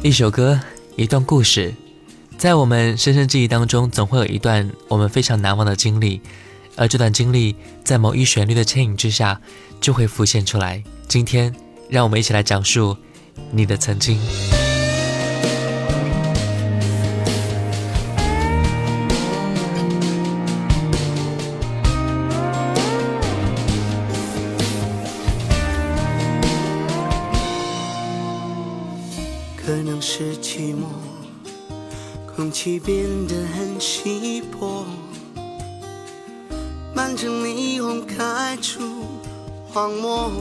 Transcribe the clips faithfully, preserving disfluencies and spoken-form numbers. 一首歌，一段故事，在我们深深记忆当中，总会有一段我们非常难忘的经历，而这段经历在某一旋律的牵引之下就会浮现出来。今天让我们一起来讲述你的曾经。可能是寂寞，空气变得很稀薄，漫着霓虹开出荒漠，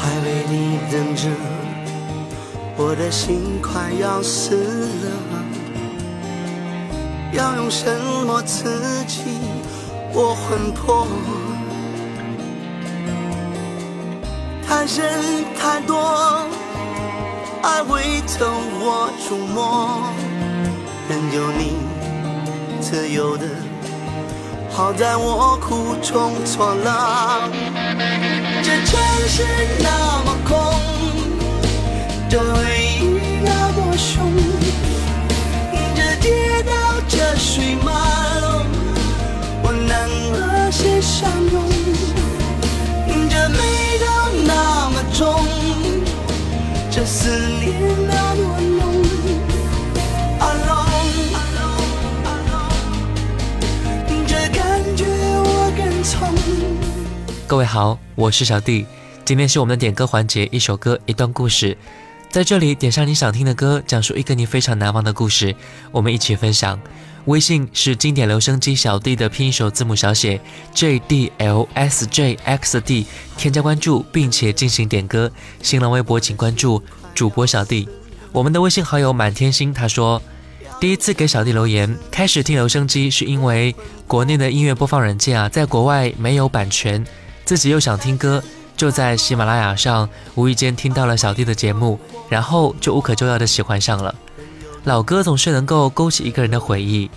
还为你等着，我的心快要死了，要用什么刺激我魂魄？爱人太多，爱会疼我触摸，任由你自由的，好在我苦中作乐。这城市那么空，这回忆那么凶，这街道这水马龙，我能和谁相拥？这美到那么重，这思念那么浓。 Alone, Alone, Alone, 这感觉我更痛。各位好，我是小弟，今天是我们的点歌环节，一首歌一段故事，在这里点上你想听的歌，讲述一个你非常难忘的故事，我们一起分享。微信是经典留声机小弟的拼音首字母小写 J D L S J X D， 添加关注并且进行点歌。新浪微博请关注主播小弟。我们的微信好友满天星他说，第一次给小弟留言，开始听留声机是因为国内的音乐播放软件啊，在国外没有版权，自己又想听歌，就在喜马拉雅上无意间听到了小弟的节目，然后就无可救药的喜欢上了。老歌总是能够勾起一个人的回忆。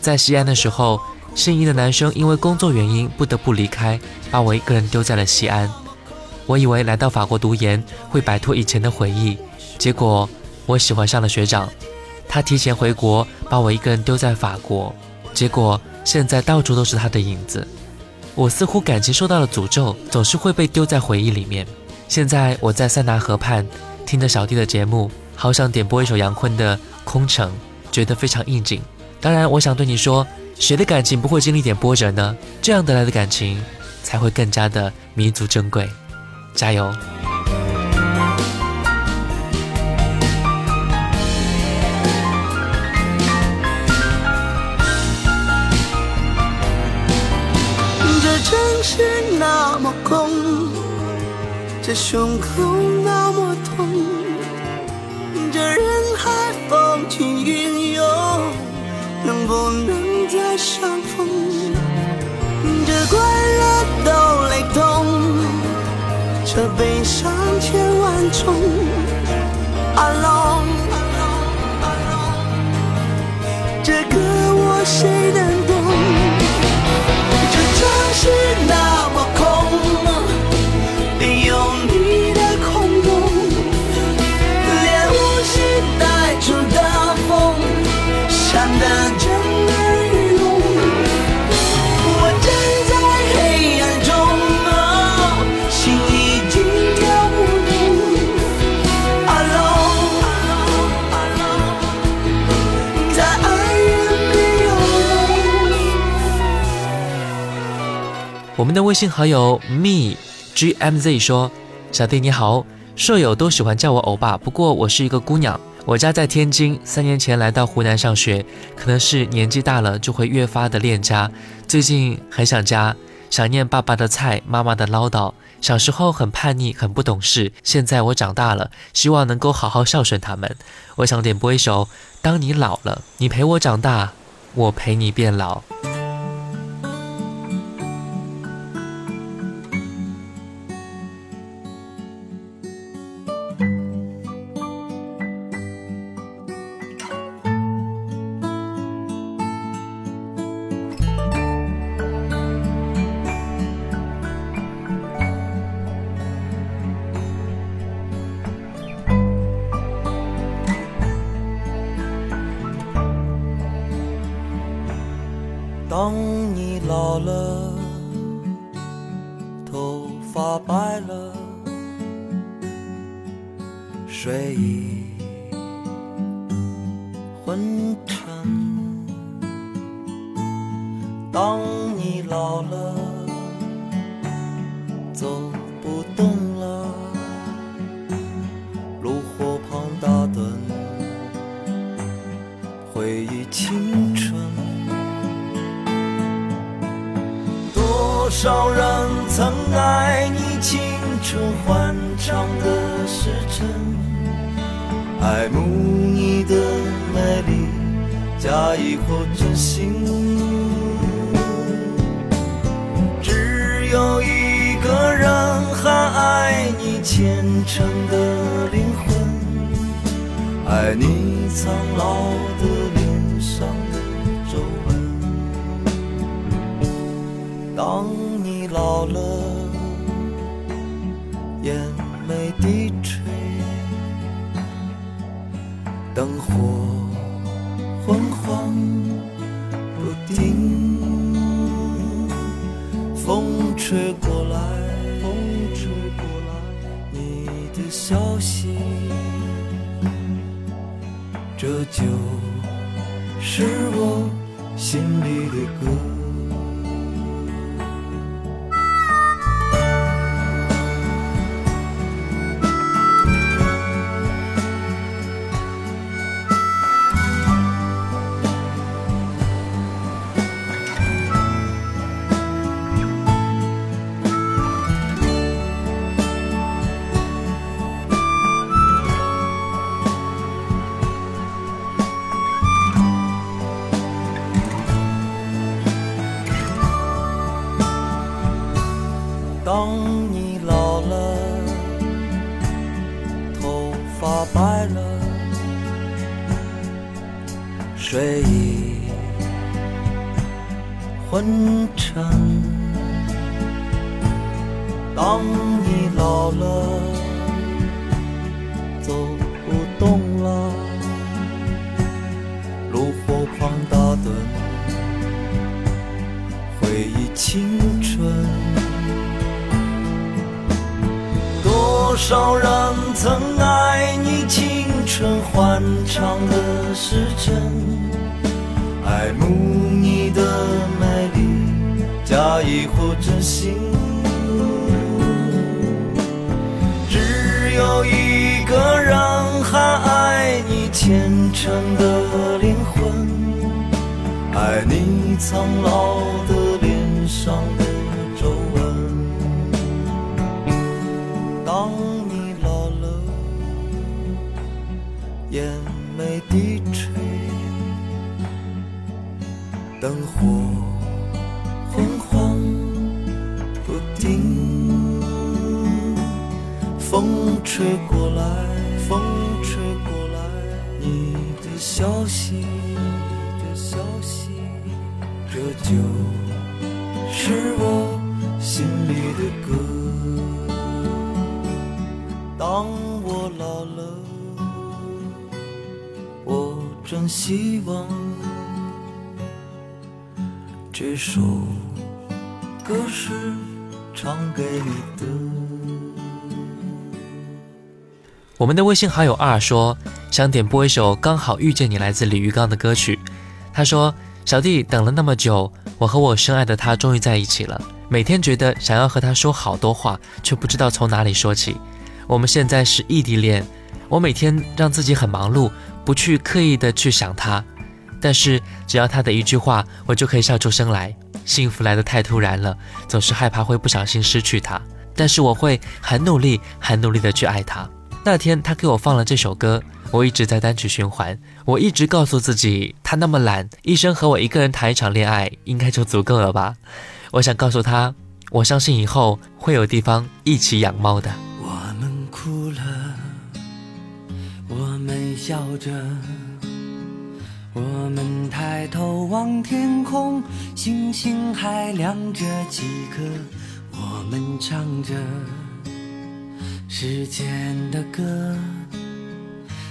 在西安的时候，心仪的男生因为工作原因不得不离开，把我一个人丢在了西安。我以为来到法国读研会摆脱以前的回忆，结果我喜欢上了学长，他提前回国把我一个人丢在法国，结果现在到处都是他的影子。我似乎感情受到了诅咒，总是会被丢在回忆里面。现在我在塞纳河畔听着小弟的节目，好想点播一首杨坤的《空城》，觉得非常应景。当然我想对你说，谁的感情不会经历点波折呢？这样得来的感情才会更加的弥足珍贵，加油。这城市那么空，这胸口那么痛，这人海风起云涌，能不能再相逢？这快乐都雷同，这悲伤千万种。Alone, Alone, Alone， 这歌我谁能懂？这城市那么空，没有你的空洞。带出大风，闪得震耳欲聋。我站在黑暗中，啊，心已经跳不动。Alone， 在爱人没有梦。我们的微信好友 me G M Z 说：“小弟你好，舍友都喜欢叫我欧巴，不过我是一个姑娘。”我家在天津，三年前来到湖南上学，可能是年纪大了，就会越发的恋家。最近很想家，想念爸爸的菜，妈妈的唠叨。小时候很叛逆，很不懂事，现在我长大了，希望能够好好孝顺他们。我想点播一首《当你老了》，你陪我长大，我陪你变老。当你老了，头发白了，睡意昏沉。当你老了，走不动了，炉火旁打盹，回忆青春。多少人曾爱你青春欢畅的时辰，爱慕你的美丽，假意或真心。只有一个人还爱你虔诚的灵魂，爱你苍老的脸上的皱纹。当你老了，眼眉低垂，灯火昏黄不定，风吹过来，风吹过来，你的消息，这就是我心里的歌。当你老了，头发白了，睡意昏沉。当你老了，走不动了，炉火旁打盹，回忆青春。多少人曾爱你青春欢畅的时辰，爱慕你的美丽，假意或真心。只有一个人还爱你虔诚的灵魂，爱你苍老的脸上的皱纹。当你老了，眼眉低垂，灯火昏黄不定，风吹过来，风吹过来，你的消息，你的消息，这就是我心里的歌。当我老了，我真希望这首歌是唱给你的。我们的微信好友二说想点播一首《刚好遇见你》来自李玉刚的歌曲。他说，小弟等了那么久，我和我深爱的他终于在一起了，每天觉得想要和他说好多话，却不知道从哪里说起。我们现在是异地恋，我每天让自己很忙碌，不去刻意的去想他，但是只要他的一句话，我就可以笑出声来。幸福来得太突然了，总是害怕会不小心失去他，但是我会很努力很努力的去爱他。那天他给我放了这首歌，我一直在单曲循环，我一直告诉自己，他那么懒，一生和我一个人谈一场恋爱应该就足够了吧。我想告诉他，我相信以后会有地方一起养猫的。哭了，我们笑着，我们抬头望天空，星星还亮着几颗。我们唱着时间的歌，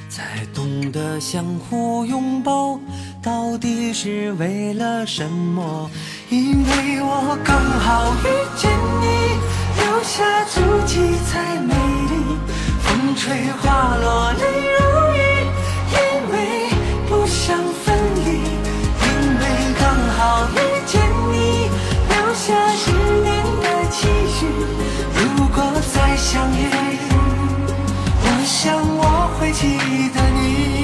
才懂得相互拥抱，到底是为了什么？因为我刚好遇见你，留下足迹才美丽。风吹花落泪如雨，因为不想分离。因为刚好遇见你，留下十年的期许。如果再相遇，我想我会记得你。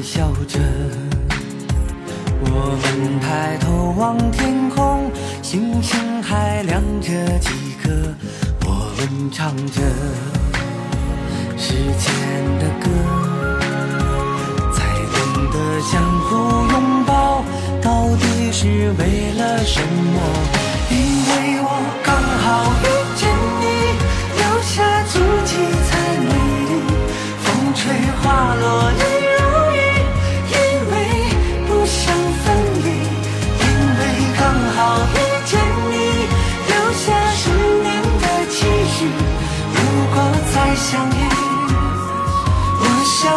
笑着，我们抬头望天空，星星还亮着几颗。我们唱着时间的歌，才懂得相互拥抱，到底是为了什么？因为我刚好遇见你，留下足迹才美丽。风吹花落泪。相遇，我想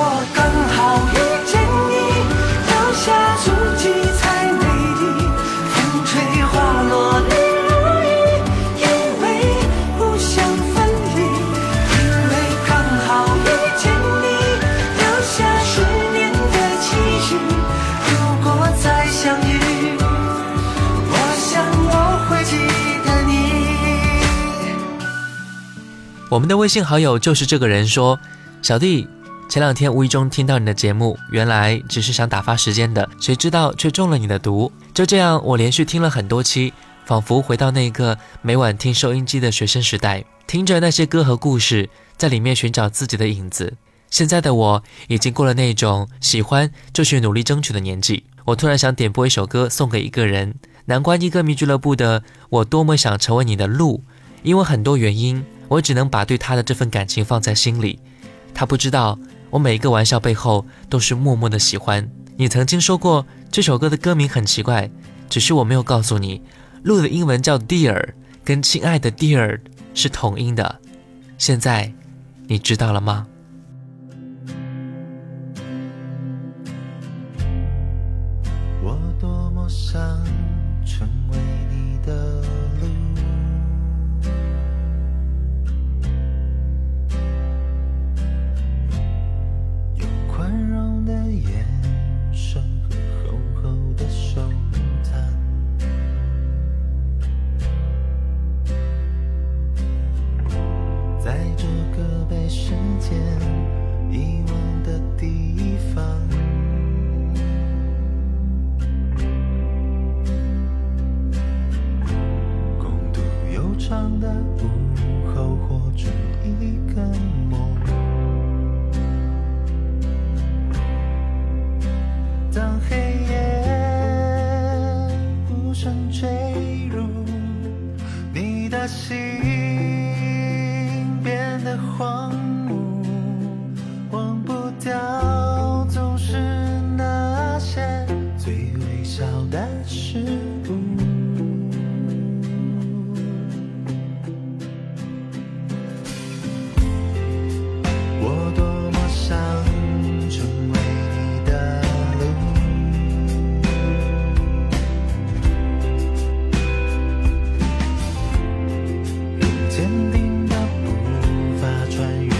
我刚好遇见你，留下足迹才美丽。风吹花落泪如雨，因为不想分离。因为刚好遇见你，留下十年的期许。如果再相遇，我想我会记得你。我们的微信好友就是这个人说，小弟，前两天无意中听到你的节目，原来只是想打发时间的，谁知道却中了你的毒。就这样，我连续听了很多期，仿佛回到那个每晚听收音机的学生时代，听着那些歌和故事，在里面寻找自己的影子。现在的我已经过了那种喜欢就去努力争取的年纪。我突然想点播一首歌送给一个人，南瓜一歌迷俱乐部的《我多么想成为你的路》，因为很多原因，我只能把对他的这份感情放在心里。他不知道我每一个玩笑背后都是默默的喜欢你。曾经说过这首歌的歌名很奇怪，只是我没有告诉你，路的英文叫 Dear， 跟亲爱的 Dear 是同音的。现在你知道了吗？我多么想成为你的坚定的步伐穿越。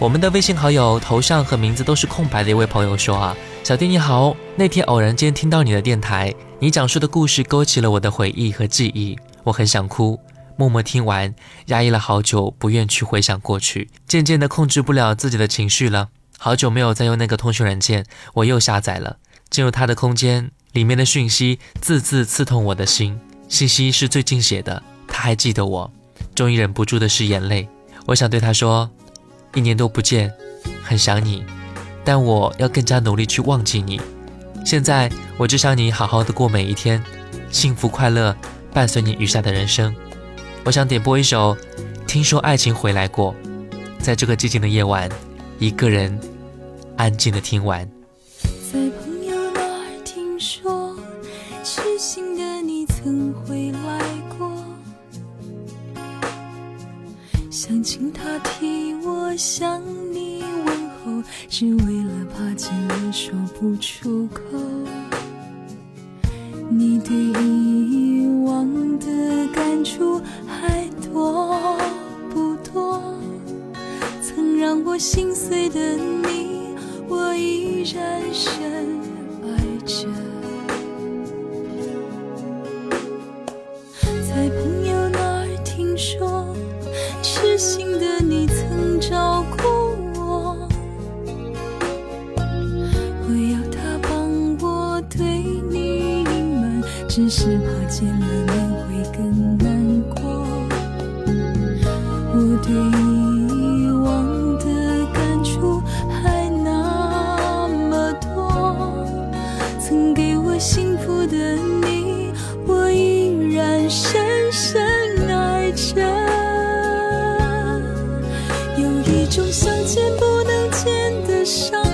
我们的微信好友头像和名字都是空白的一位朋友说啊，小弟你好，那天偶然间听到你的电台，你讲述的故事勾起了我的回忆和记忆，我很想哭，默默听完，压抑了好久，不愿去回想过去，渐渐的控制不了自己的情绪了，好久没有再用那个通讯软件，我又下载了，进入它的空间，里面的讯息字字刺痛我的心，信息是最近写的，他还记得我，终于忍不住的是眼泪，我想对他说，一年多不见，很想你，但我要更加努力去忘记你，现在我只想你好好的过每一天，幸福快乐伴随你余下的人生。我想点播一首听说爱情回来过，在这个寂静的夜晚，一个人安静的听完。在朋友那儿听说，痴心的你曾回来过，想请他替我向你问候，只为了怕见你说不出口。你对遗忘的感触还多不多？曾让我心碎的你，我依然深爱着。在朋友那儿听说，痴心的你曾照顾我，我要他帮我对你隐瞒，只是怕见了面会更难过。我对遗忘的感触还那么多，曾给我幸福的你，我依然深深爱着。有一种想见不能见的伤痛，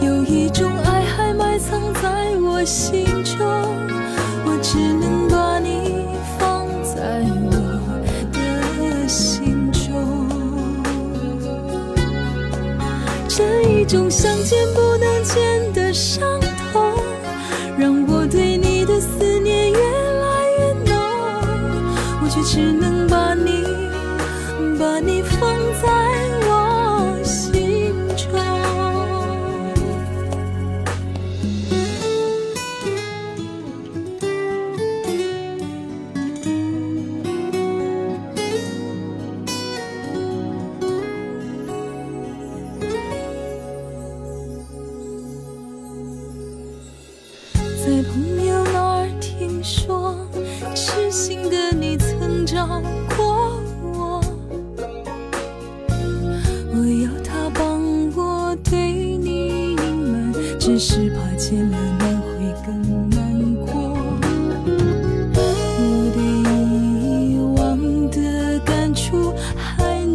有一种爱还埋藏在我心中，我只能把你放在我的心中。这一种想见不能见的伤痛，让我对你的思念越来越浓，我却只能把你把你放在我心中。在朋友那儿听说，痴心的你曾找过，只是怕见了面会更难过。我对遗忘的感触还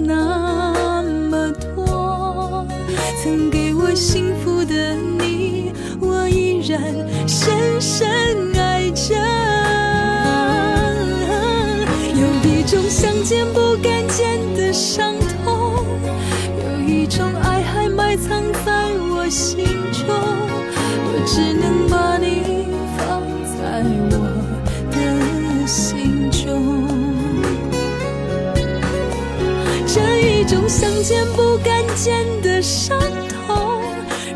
那么多，曾给我幸福的你，我依然深深爱着。有一种想见不敢见的伤痛，有一种爱还埋藏在我心中，只能把你放在我的心中。这一种想见不敢见的伤痛，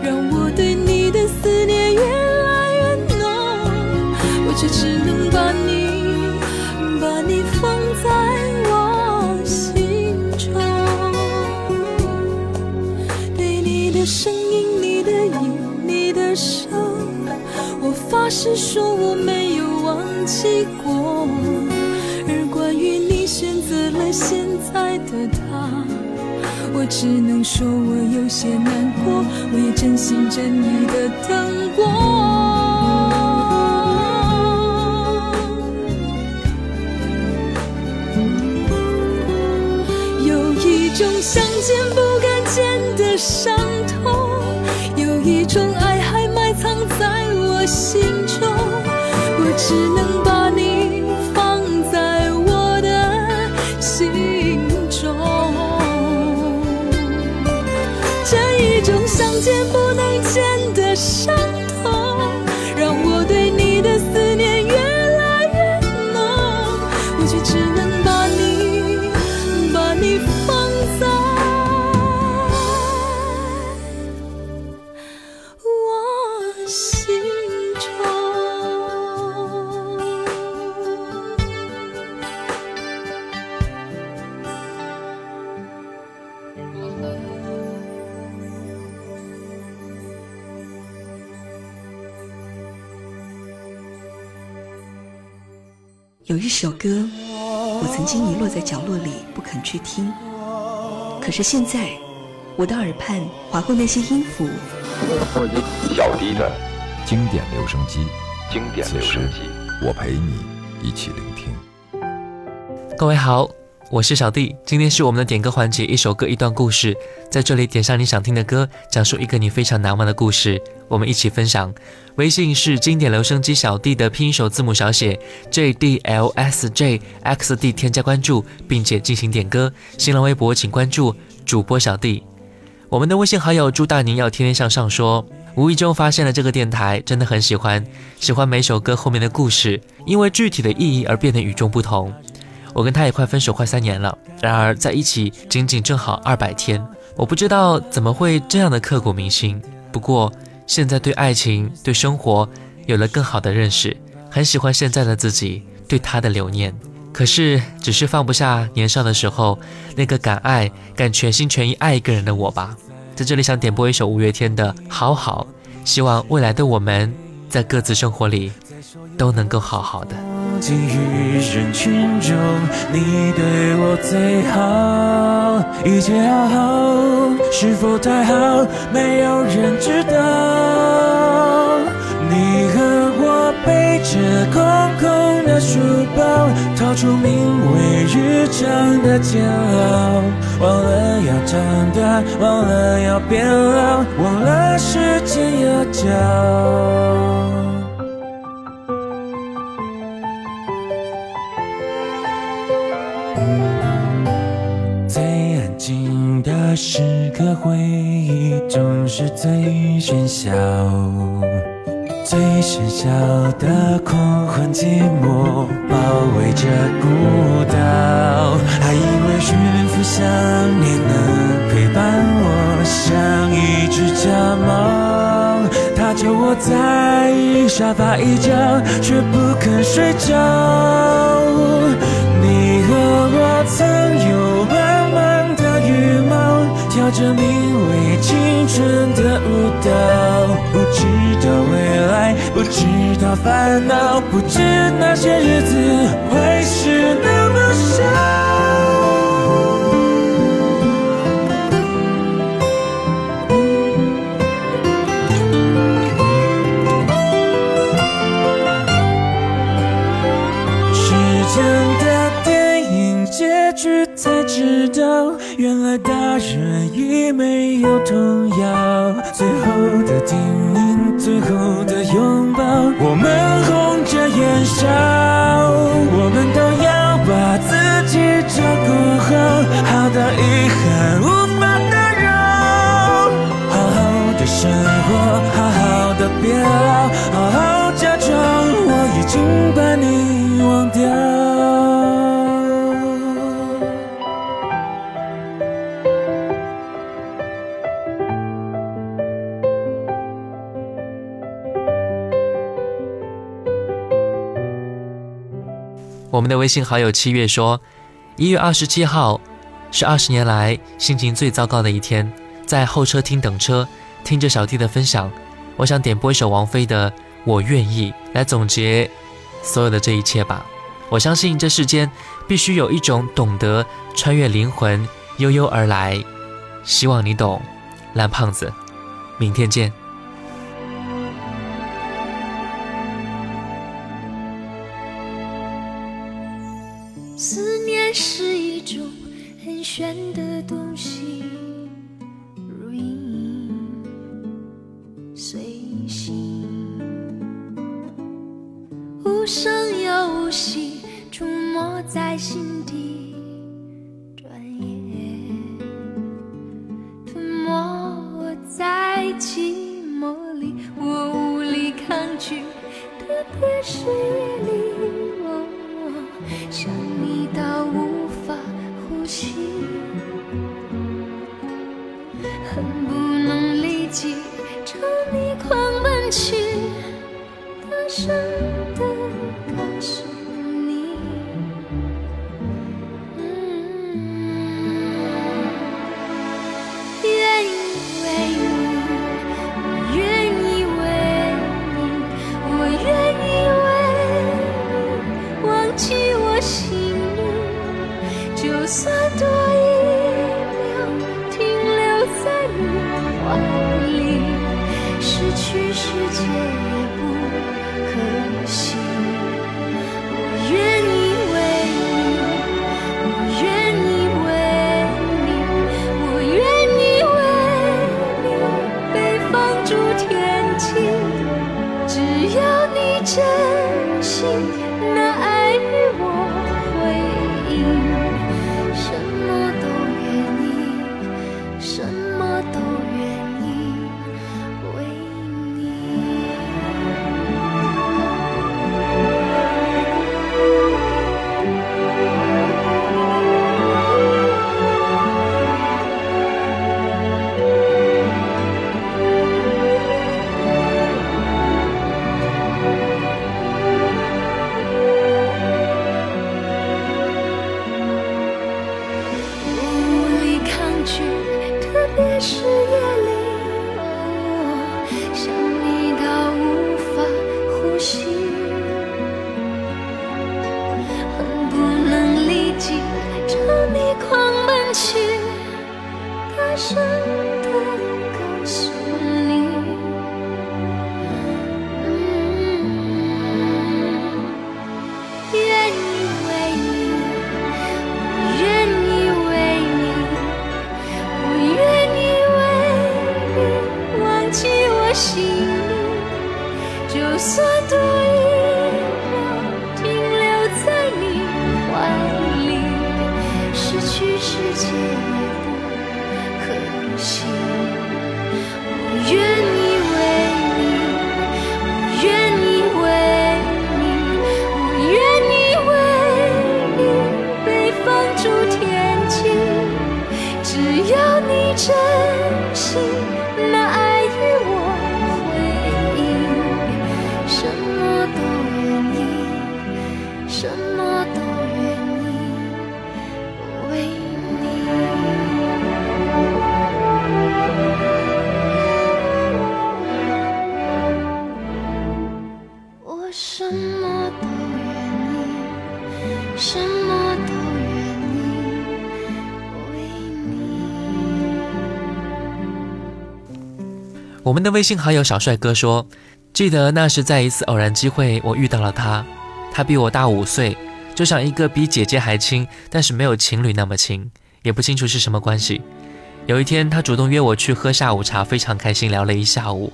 让我对你的思念越来越浓，我却只能把你把你放在我心中。对你的声音，你的眼，你的手，我发誓说我没有忘记过，而关于你选择了现在的他，我只能说我有些难过，我也真心真意的等过。有一种想见不敢见的伤痛，有一种爱还埋藏在我心中，我只能把你放在我的心中。这一种想见不能见的伤痛，让我对你的思念越来越浓，我却只能把你把你放在有一首歌，我曾经遗落在角落里不肯去听，可是现在我的耳畔划过那些音符。小低的经典留声机，经典留声机，我陪你一起聆听。各位好，我是小弟，今天是我们的点歌环节，一首歌一段故事，在这里点上你想听的歌，讲述一个你非常难忘的故事，我们一起分享。微信是经典留声机小弟的拼音首字母小写 J D L S J X D， 添加关注并且进行点歌。新浪微博请关注主播小弟。我们的微信好友朱大宁要天天向上说，无意中发现了这个电台，真的很喜欢，喜欢每首歌后面的故事，因为具体的意义而变得与众不同。我跟他也快分手快三年了，然而在一起仅仅正好二百天，我不知道怎么会这样的刻骨铭心。不过现在对爱情对生活有了更好的认识，很喜欢现在的自己，对他的留念，可是只是放不下年少的时候那个敢爱敢全心全意爱一个人的我吧。在这里想点播一首五月天的《好好》，希望未来的我们在各自生活里都能够好好的。基于人群中你对我最好，一切好好是否太好，没有人知道，你和我背着空空的书包，逃出名为日常的煎熬，忘了要长大，忘了要变老，忘了时间要教。这时刻回忆总是最喧嚣，最喧嚣的狂欢寂寞包围着孤岛，还以为驯服想念能陪伴我，像一只家猫，它叫我在沙发一角却不肯睡着，你和我曾有伴跳着名为青春的舞蹈，不知道未来，不知道烦恼，不知那些日子会是那么少。时间的电影结局才知道，原来大人已没有童谣，最后的叮咛，最后的拥抱，我们红着眼笑，我们都要把自己照顾好，好到遗憾无法打扰，好好的生活，好好的别老，好好假装我已经把你忘掉。我们的微信好友七月说，一月二十七号是二十年来心情最糟糕的一天，在候车厅等车，听着小弟的分享，我想点播一首王菲的《我愿意》来总结所有的这一切吧。我相信这世间必须有一种懂得穿越灵魂悠悠而来，希望你懂，蓝胖子，明天见。思念是一种很玄的东西，如影随形，无声又无息，触摸在心底，转眼吞没我在寂寞里，我无力抗拒，特别是夜里，我想你到无法呼吸，恨不能立即朝你狂奔去，大声地告诉你、嗯、愿意为你，我愿意为你，我愿意为你忘记。我心里，就算多一秒停留在你怀里，失去世界也不可惜。我愿意为你，我愿意为你，我愿意为你被放逐天际，只要你真心那爱与我回应，什么都愿意，什么都愿意为你。特别是夜里，哦，想你到无法呼吸，恨不能立即朝你狂奔去，大声地告诉你，嗯，愿意为你，我愿意心里，就算多一秒停留在你怀里，失去世界也不可惜。我愿意为你，我愿意为你，我愿意为你被放逐天际，只要你真心那爱与我什么都愿意为你。我什么都愿意，什么都愿意为你。我们的微信好友小帅哥说，记得那是在一次偶然机会我遇到了他，他比我大五岁，就像一个比姐姐还亲，但是没有情侣那么亲，也不清楚是什么关系。有一天他主动约我去喝下午茶，非常开心，聊了一下午。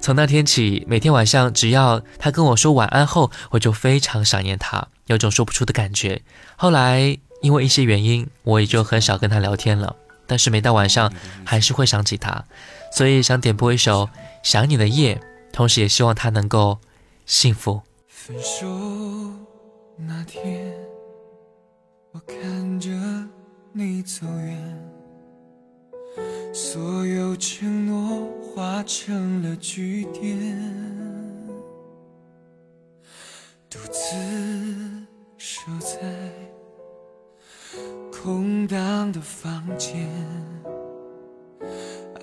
从那天起，每天晚上只要他跟我说晚安后，我就非常想念他，有种说不出的感觉。后来因为一些原因，我也就很少跟他聊天了，但是每到晚上还是会想起他，所以想点播一首《想你的夜》，同时也希望他能够幸福。分手那天，我看着你走远，所有承诺化成了句点，独自守在空荡的房间，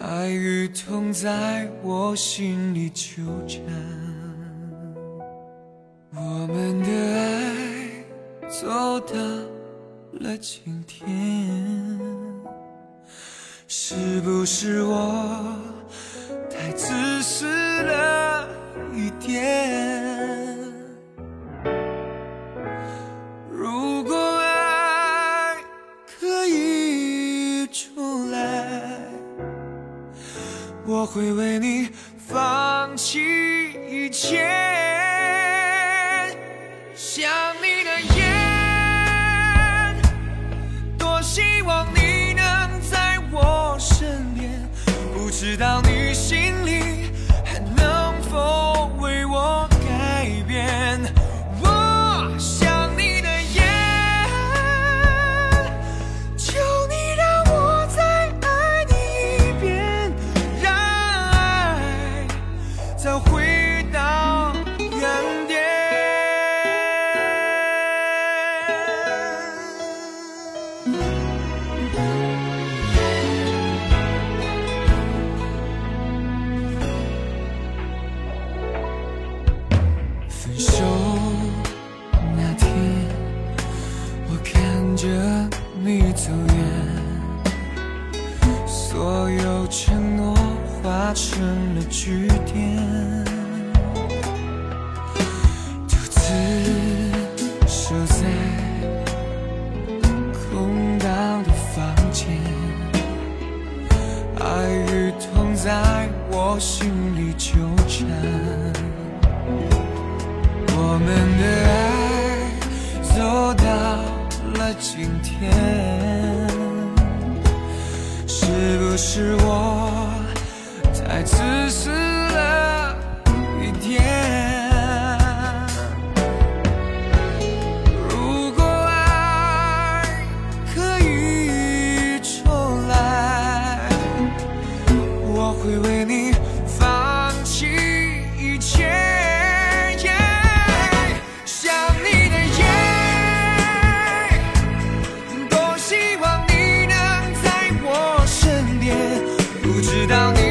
爱与痛在我心里纠缠。我们的爱走到了今天，是不是我太自私了一点？如果爱可以重来，我会为你放弃一切。想你的眼，多希望你能在我身边，不知道你心里还能否为我改变。我想你的眼，求你让我再爱你一遍，让爱再回到原点。承诺化成了句点，独自守在空荡的房间，爱与痛在我心里纠缠，我们的爱走到了今天，是不是我太自私了一点？如果爱可以重来，我会为你放弃一切。想你的夜，多希望你能在我身边，不知道你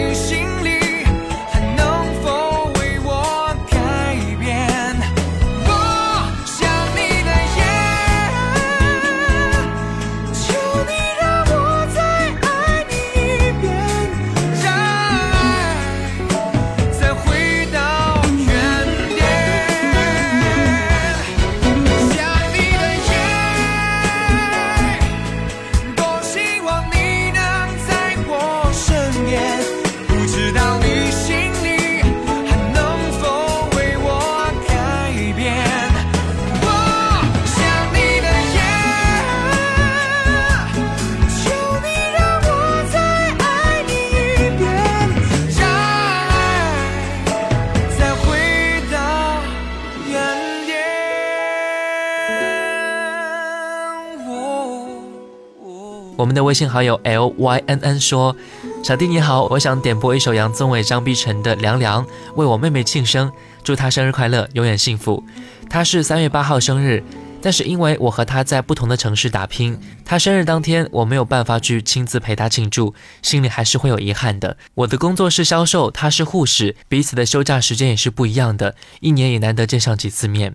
我们的微信好友 L Y N N 说，小弟你好，我想点播一首杨宗纬、张碧晨的《凉凉》，为我妹妹庆生，祝她生日快乐，永远幸福。她是三月八号生日，但是因为我和她在不同的城市打拼，她生日当天我没有办法去亲自陪她庆祝，心里还是会有遗憾的。我的工作是销售，她是护士，彼此的休假时间也是不一样的，一年也难得见上几次面。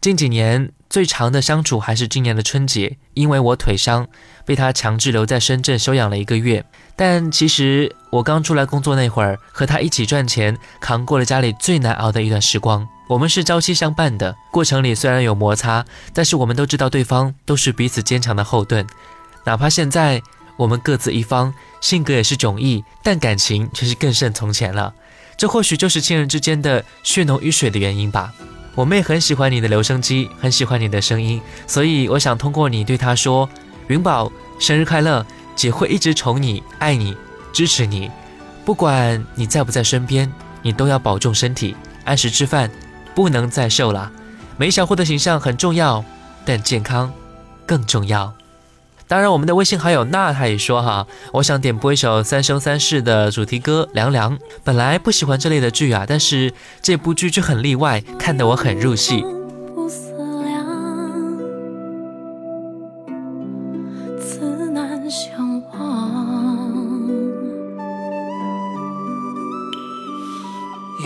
近几年最长的相处还是今年的春节，因为我腿伤被他强制留在深圳休养了一个月，但其实我刚出来工作那会儿和他一起赚钱，扛过了家里最难熬的一段时光。我们是朝夕相伴的，过程里虽然有摩擦，但是我们都知道对方都是彼此坚强的后盾，哪怕现在我们各自一方，性格也是迥异，但感情却是更胜从前了。这或许就是亲人之间的血浓于水的原因吧。我妹很喜欢你的留声机，很喜欢你的声音，所以我想通过你对她说，云宝生日快乐，姐会一直宠你，爱你，支持你，不管你在不在身边，你都要保重身体，按时吃饭，不能再瘦了。没小户的形象很重要，但健康更重要。当然我们的微信好友娜她也说哈，我想点播一首三生三世的主题歌《凉凉》，本来不喜欢这类的剧啊，但是这部剧就很例外，看得我很入戏。自难相忘，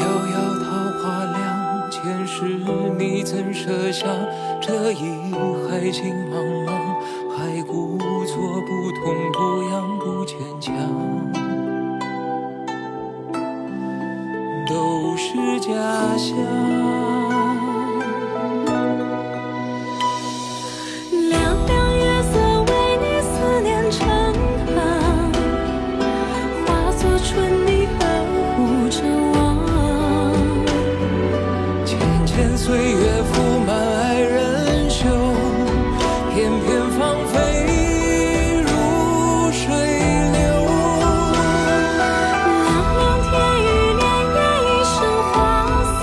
遥遥桃花凉，前世你曾设下，这一海情茫茫，还故作不痛不痒不坚强，都是假象。凉凉月色为你思念成行，化作春泥呵护着我，浅浅岁月覆满爱人袖，偏偏放飞如水流，凉凉天雨涟漪一身花色，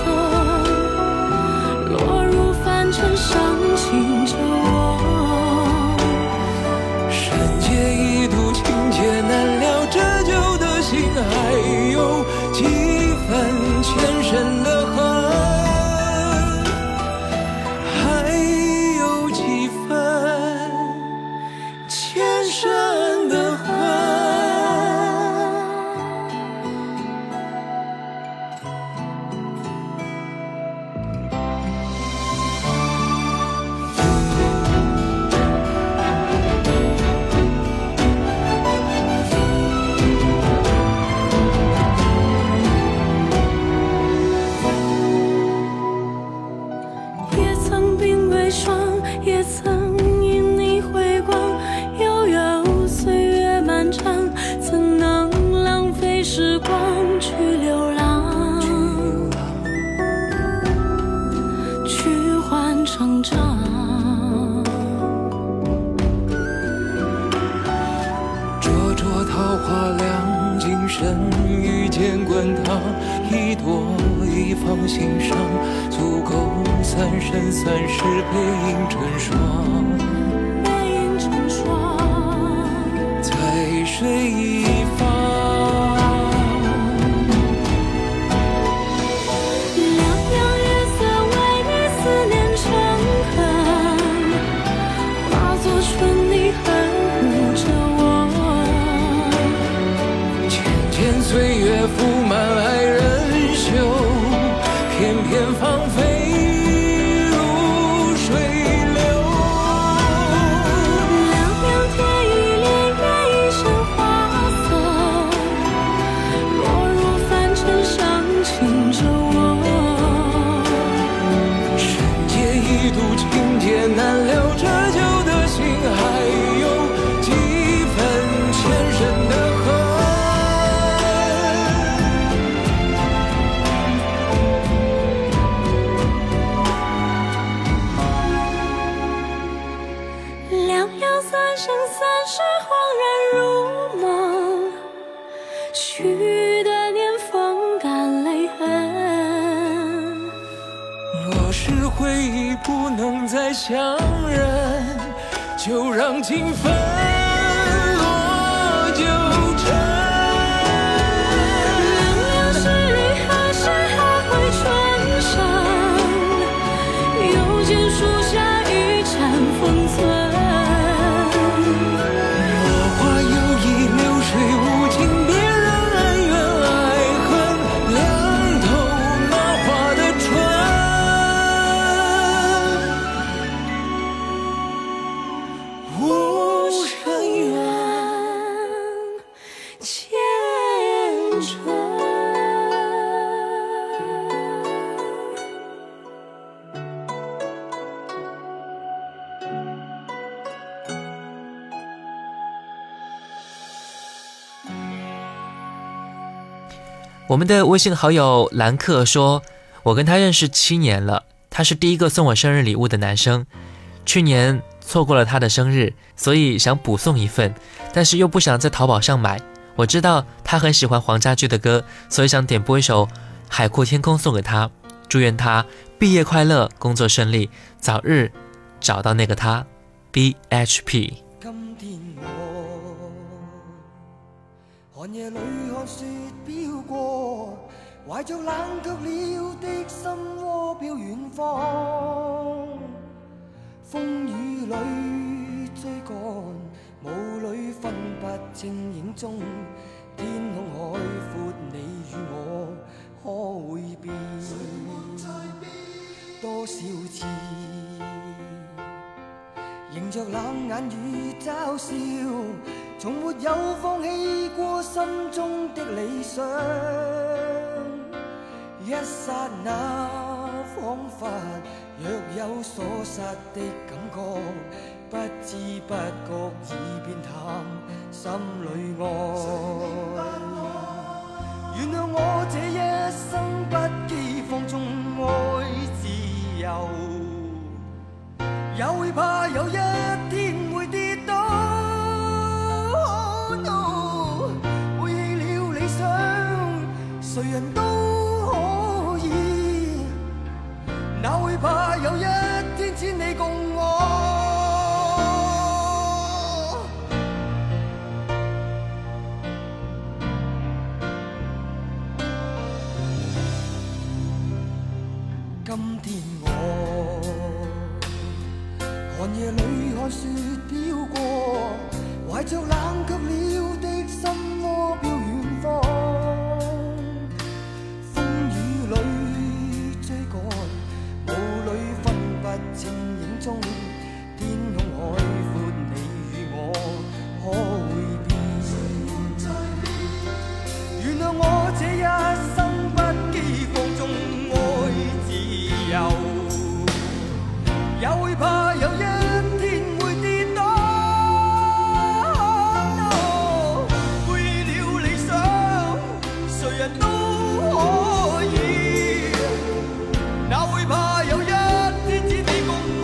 荡，一朵一放心上，足够三生三世背影成双，背影成双，在水一方。凉凉月色为你思念成恨，化作春泥呵护着我。浅浅岁月覆满爱人袖，片片芳菲。不能再相认，就让情分落九尘。凉凉十里何时还会春生，又见树下一盏风存。落花有意流水无情，别让恩怨爱恨两头麻花的唇。我们的微信好友兰克说，我跟他认识七年了，他是第一个送我生日礼物的男生，去年错过了他的生日，所以想补送一份，但是又不想在淘宝上买。我知道他很喜欢黄家驹的歌，所以想点播一首《海阔天空》送给他，祝愿他毕业快乐，工作顺利，早日找到那个他。 B H P。 今天我寒夜里看雪飘过，怀着冷却了的心窝飘远方，风雨里追赶，雾里分不清影踪。天空海阔，你与我可會變？多少次迎着冷眼與嘲笑，從沒有放棄過心中的理想。一剎那，彷彿若有所失的感覺，不知不覺已變淡心裏愛。原諒我這一生不羈放縱愛自由，也會怕有一天會跌倒，背棄了理想，誰人都可以，哪會怕有一天只你共我。今天我寒夜裏看雪飄過，懷着冷卻了的心窩飄遠方，風雨裏追趕，霧裏分不清影蹤。天空海闊，你與我可會變？原諒我這一生不羈放縱愛自由，也會怕有一天會跌倒，背棄了理想，誰人都可以，哪會怕有一天只你共我。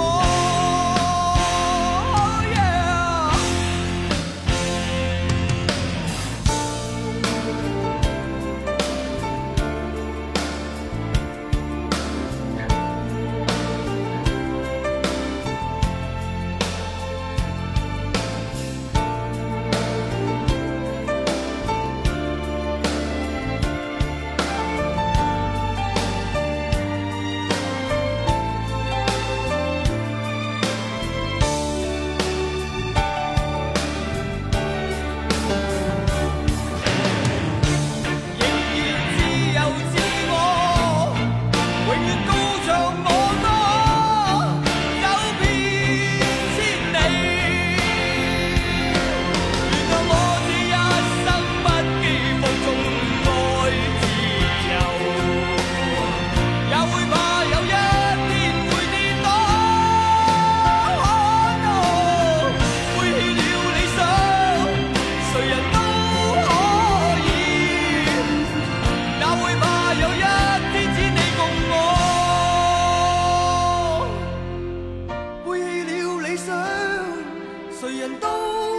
人都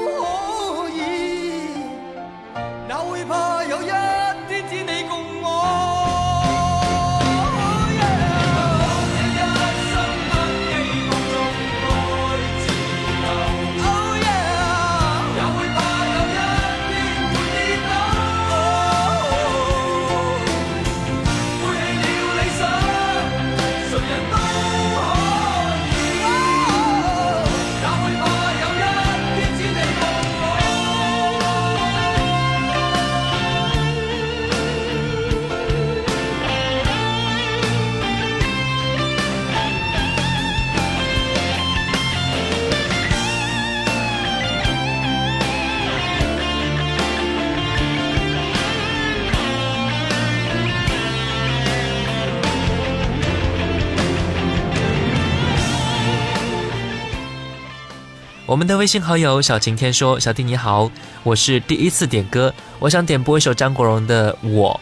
可以，哪會怕有一天只你共我？ 我们的微信好友小晴天说：“小弟你好，我是第一次点歌，我想点播一首张国荣的《我》。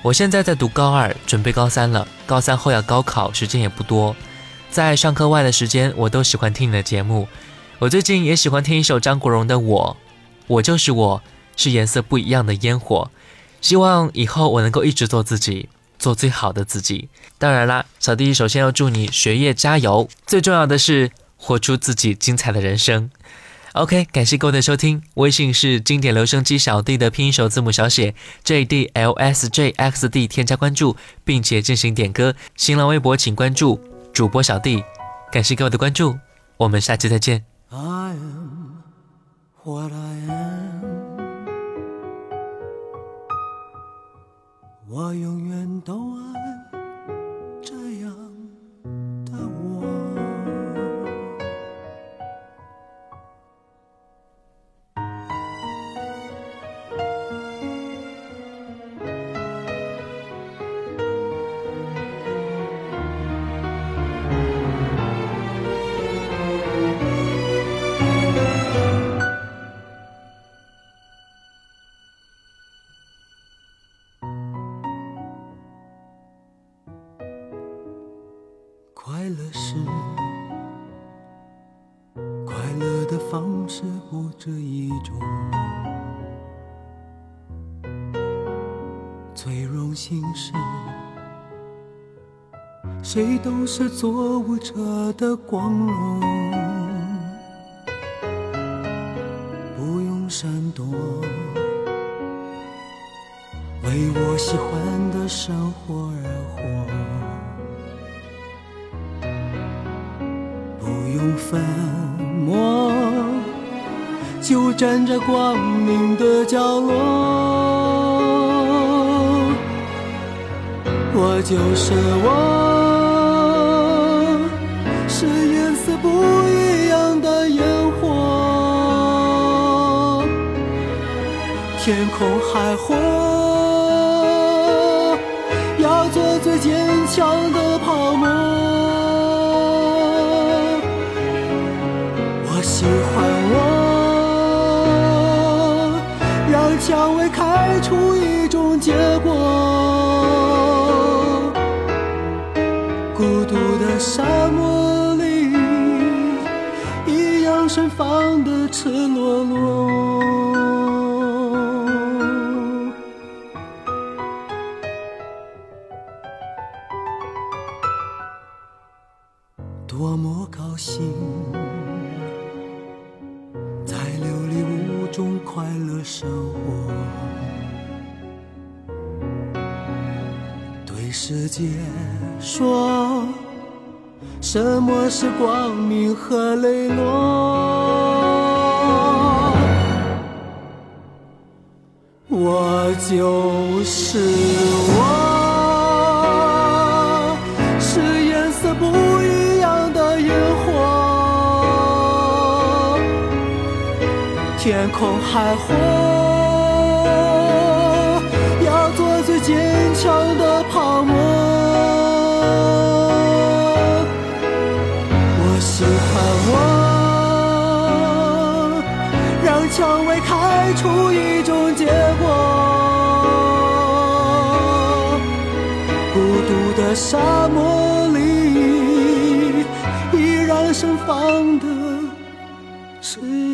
我现在在读高二，准备高三了。高三后要高考，时间也不多，在上课外的时间，我都喜欢听你的节目。我最近也喜欢听一首张国荣的《我》，我就是我，是颜色不一样的烟火。希望以后我能够一直做自己，做最好的自己。当然啦，小弟首先要祝你学业加油，最重要的是。” 活出自己精彩的人生。OK， 感谢各位的收听。微信是经典留声机小弟的拼音首字母小写 J D L S J X D， 添加关注，并且进行点歌。新浪微博请关注主播小弟。感谢各位的关注，我们下期再见。I am what I am， 我永远都爱这样。 这一种最荣幸是，谁都是做舞者的光荣，不用闪躲，为我喜欢的生活而活，不用粉末。 就站在光明的角落，我就是我，是颜色不一样的烟火，天空海阔，要做最坚强的泡沫。我喜欢我。 蔷薇开出一种结果，孤独的沙漠里，一样盛放的赤裸裸。多么高兴，在流离无中快乐生活。 世界说，什么是光明和磊落？我就是我，是颜色不一样的烟火，天空海阔。 坚强的泡沫，我喜欢我，让蔷薇开出一种结果。孤独的沙漠里，依然盛放的是。